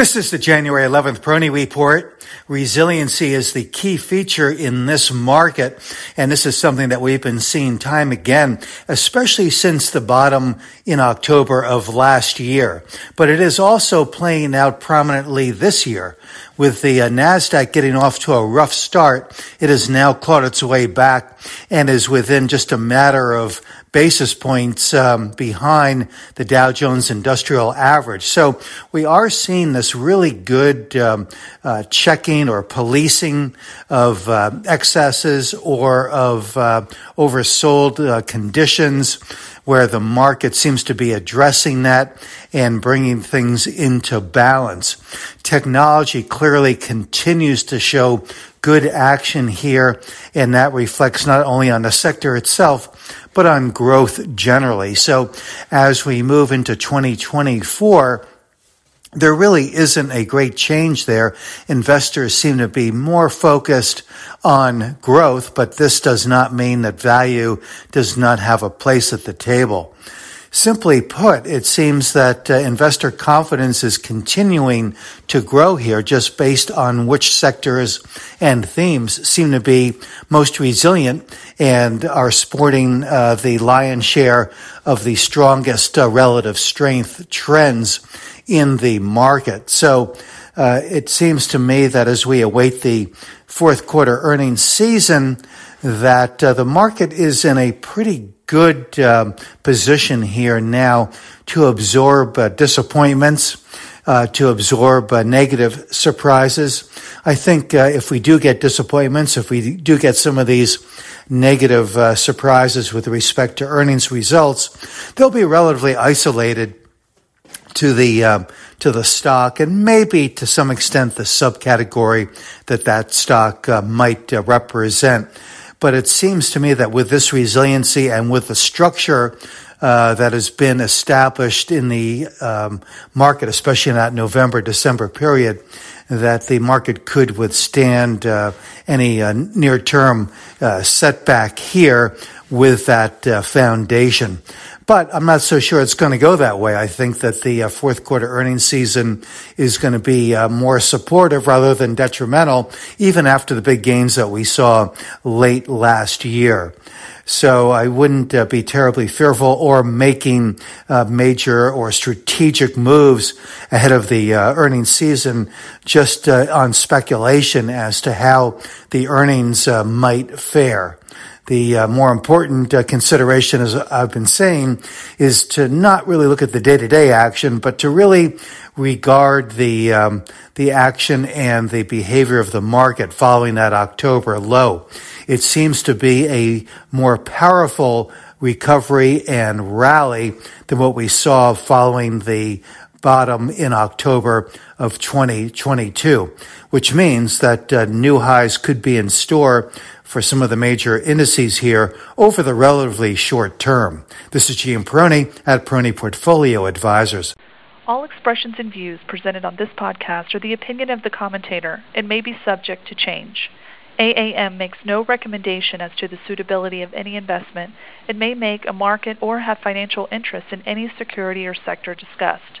This is the January 11th Peroni Report. Resiliency is the key feature in this market, and this is something that we've been seeing time again, especially since the bottom in October of last year. But it is also playing out prominently this year. With the NASDAQ getting off to a rough start, it has now clawed its way back and is within just a matter of basis points behind the Dow Jones Industrial Average. So we are seeing this really good checking or policing of excesses or of oversold conditions, where the market seems to be addressing that and bringing things into balance. Technology clearly continues to show good action here, and that reflects not only on the sector itself, but on growth generally. So as we move into 2024, there really isn't a great change there. Investors seem to be more focused on growth, but this does not mean that value does not have a place at the table. Simply put, it seems that investor confidence is continuing to grow here, just based on which sectors and themes seem to be most resilient and are sporting the lion's share of the strongest relative strength trends in the market. So it seems to me that as we await the fourth quarter earnings season, that the market is in a pretty good position here now to absorb disappointments, to absorb negative surprises. I think if we do get disappointments, if we do get some of these negative surprises with respect to earnings results, they'll be relatively isolated to the stock, and maybe to some extent the subcategory that that stock might represent. But it seems to me that with this resiliency and with the structure that has been established in the market, especially in that November-December period, that the market could withstand any near-term setback here with that foundation. But I'm not so sure it's going to go that way. I think that the fourth quarter earnings season is going to be more supportive rather than detrimental, even after the big gains that we saw late last year. So I wouldn't be terribly fearful or making major or strategic moves ahead of the earnings season, just on speculation as to how the earnings might fare. The more important consideration, as I've been saying, is to not really look at the day-to-day action, but to really regard the action and the behavior of the market following that October low. It seems to be a more powerful recovery and rally than what we saw following the bottom in October of 2022, which means that new highs could be in store for some of the major indices here over the relatively short term. This is Gian Peroni at Peroni Portfolio Advisors. All expressions and views presented on this podcast are the opinion of the commentator and may be subject to change. AAM makes no recommendation as to the suitability of any investment. It may make a market or have financial interest in any security or sector discussed.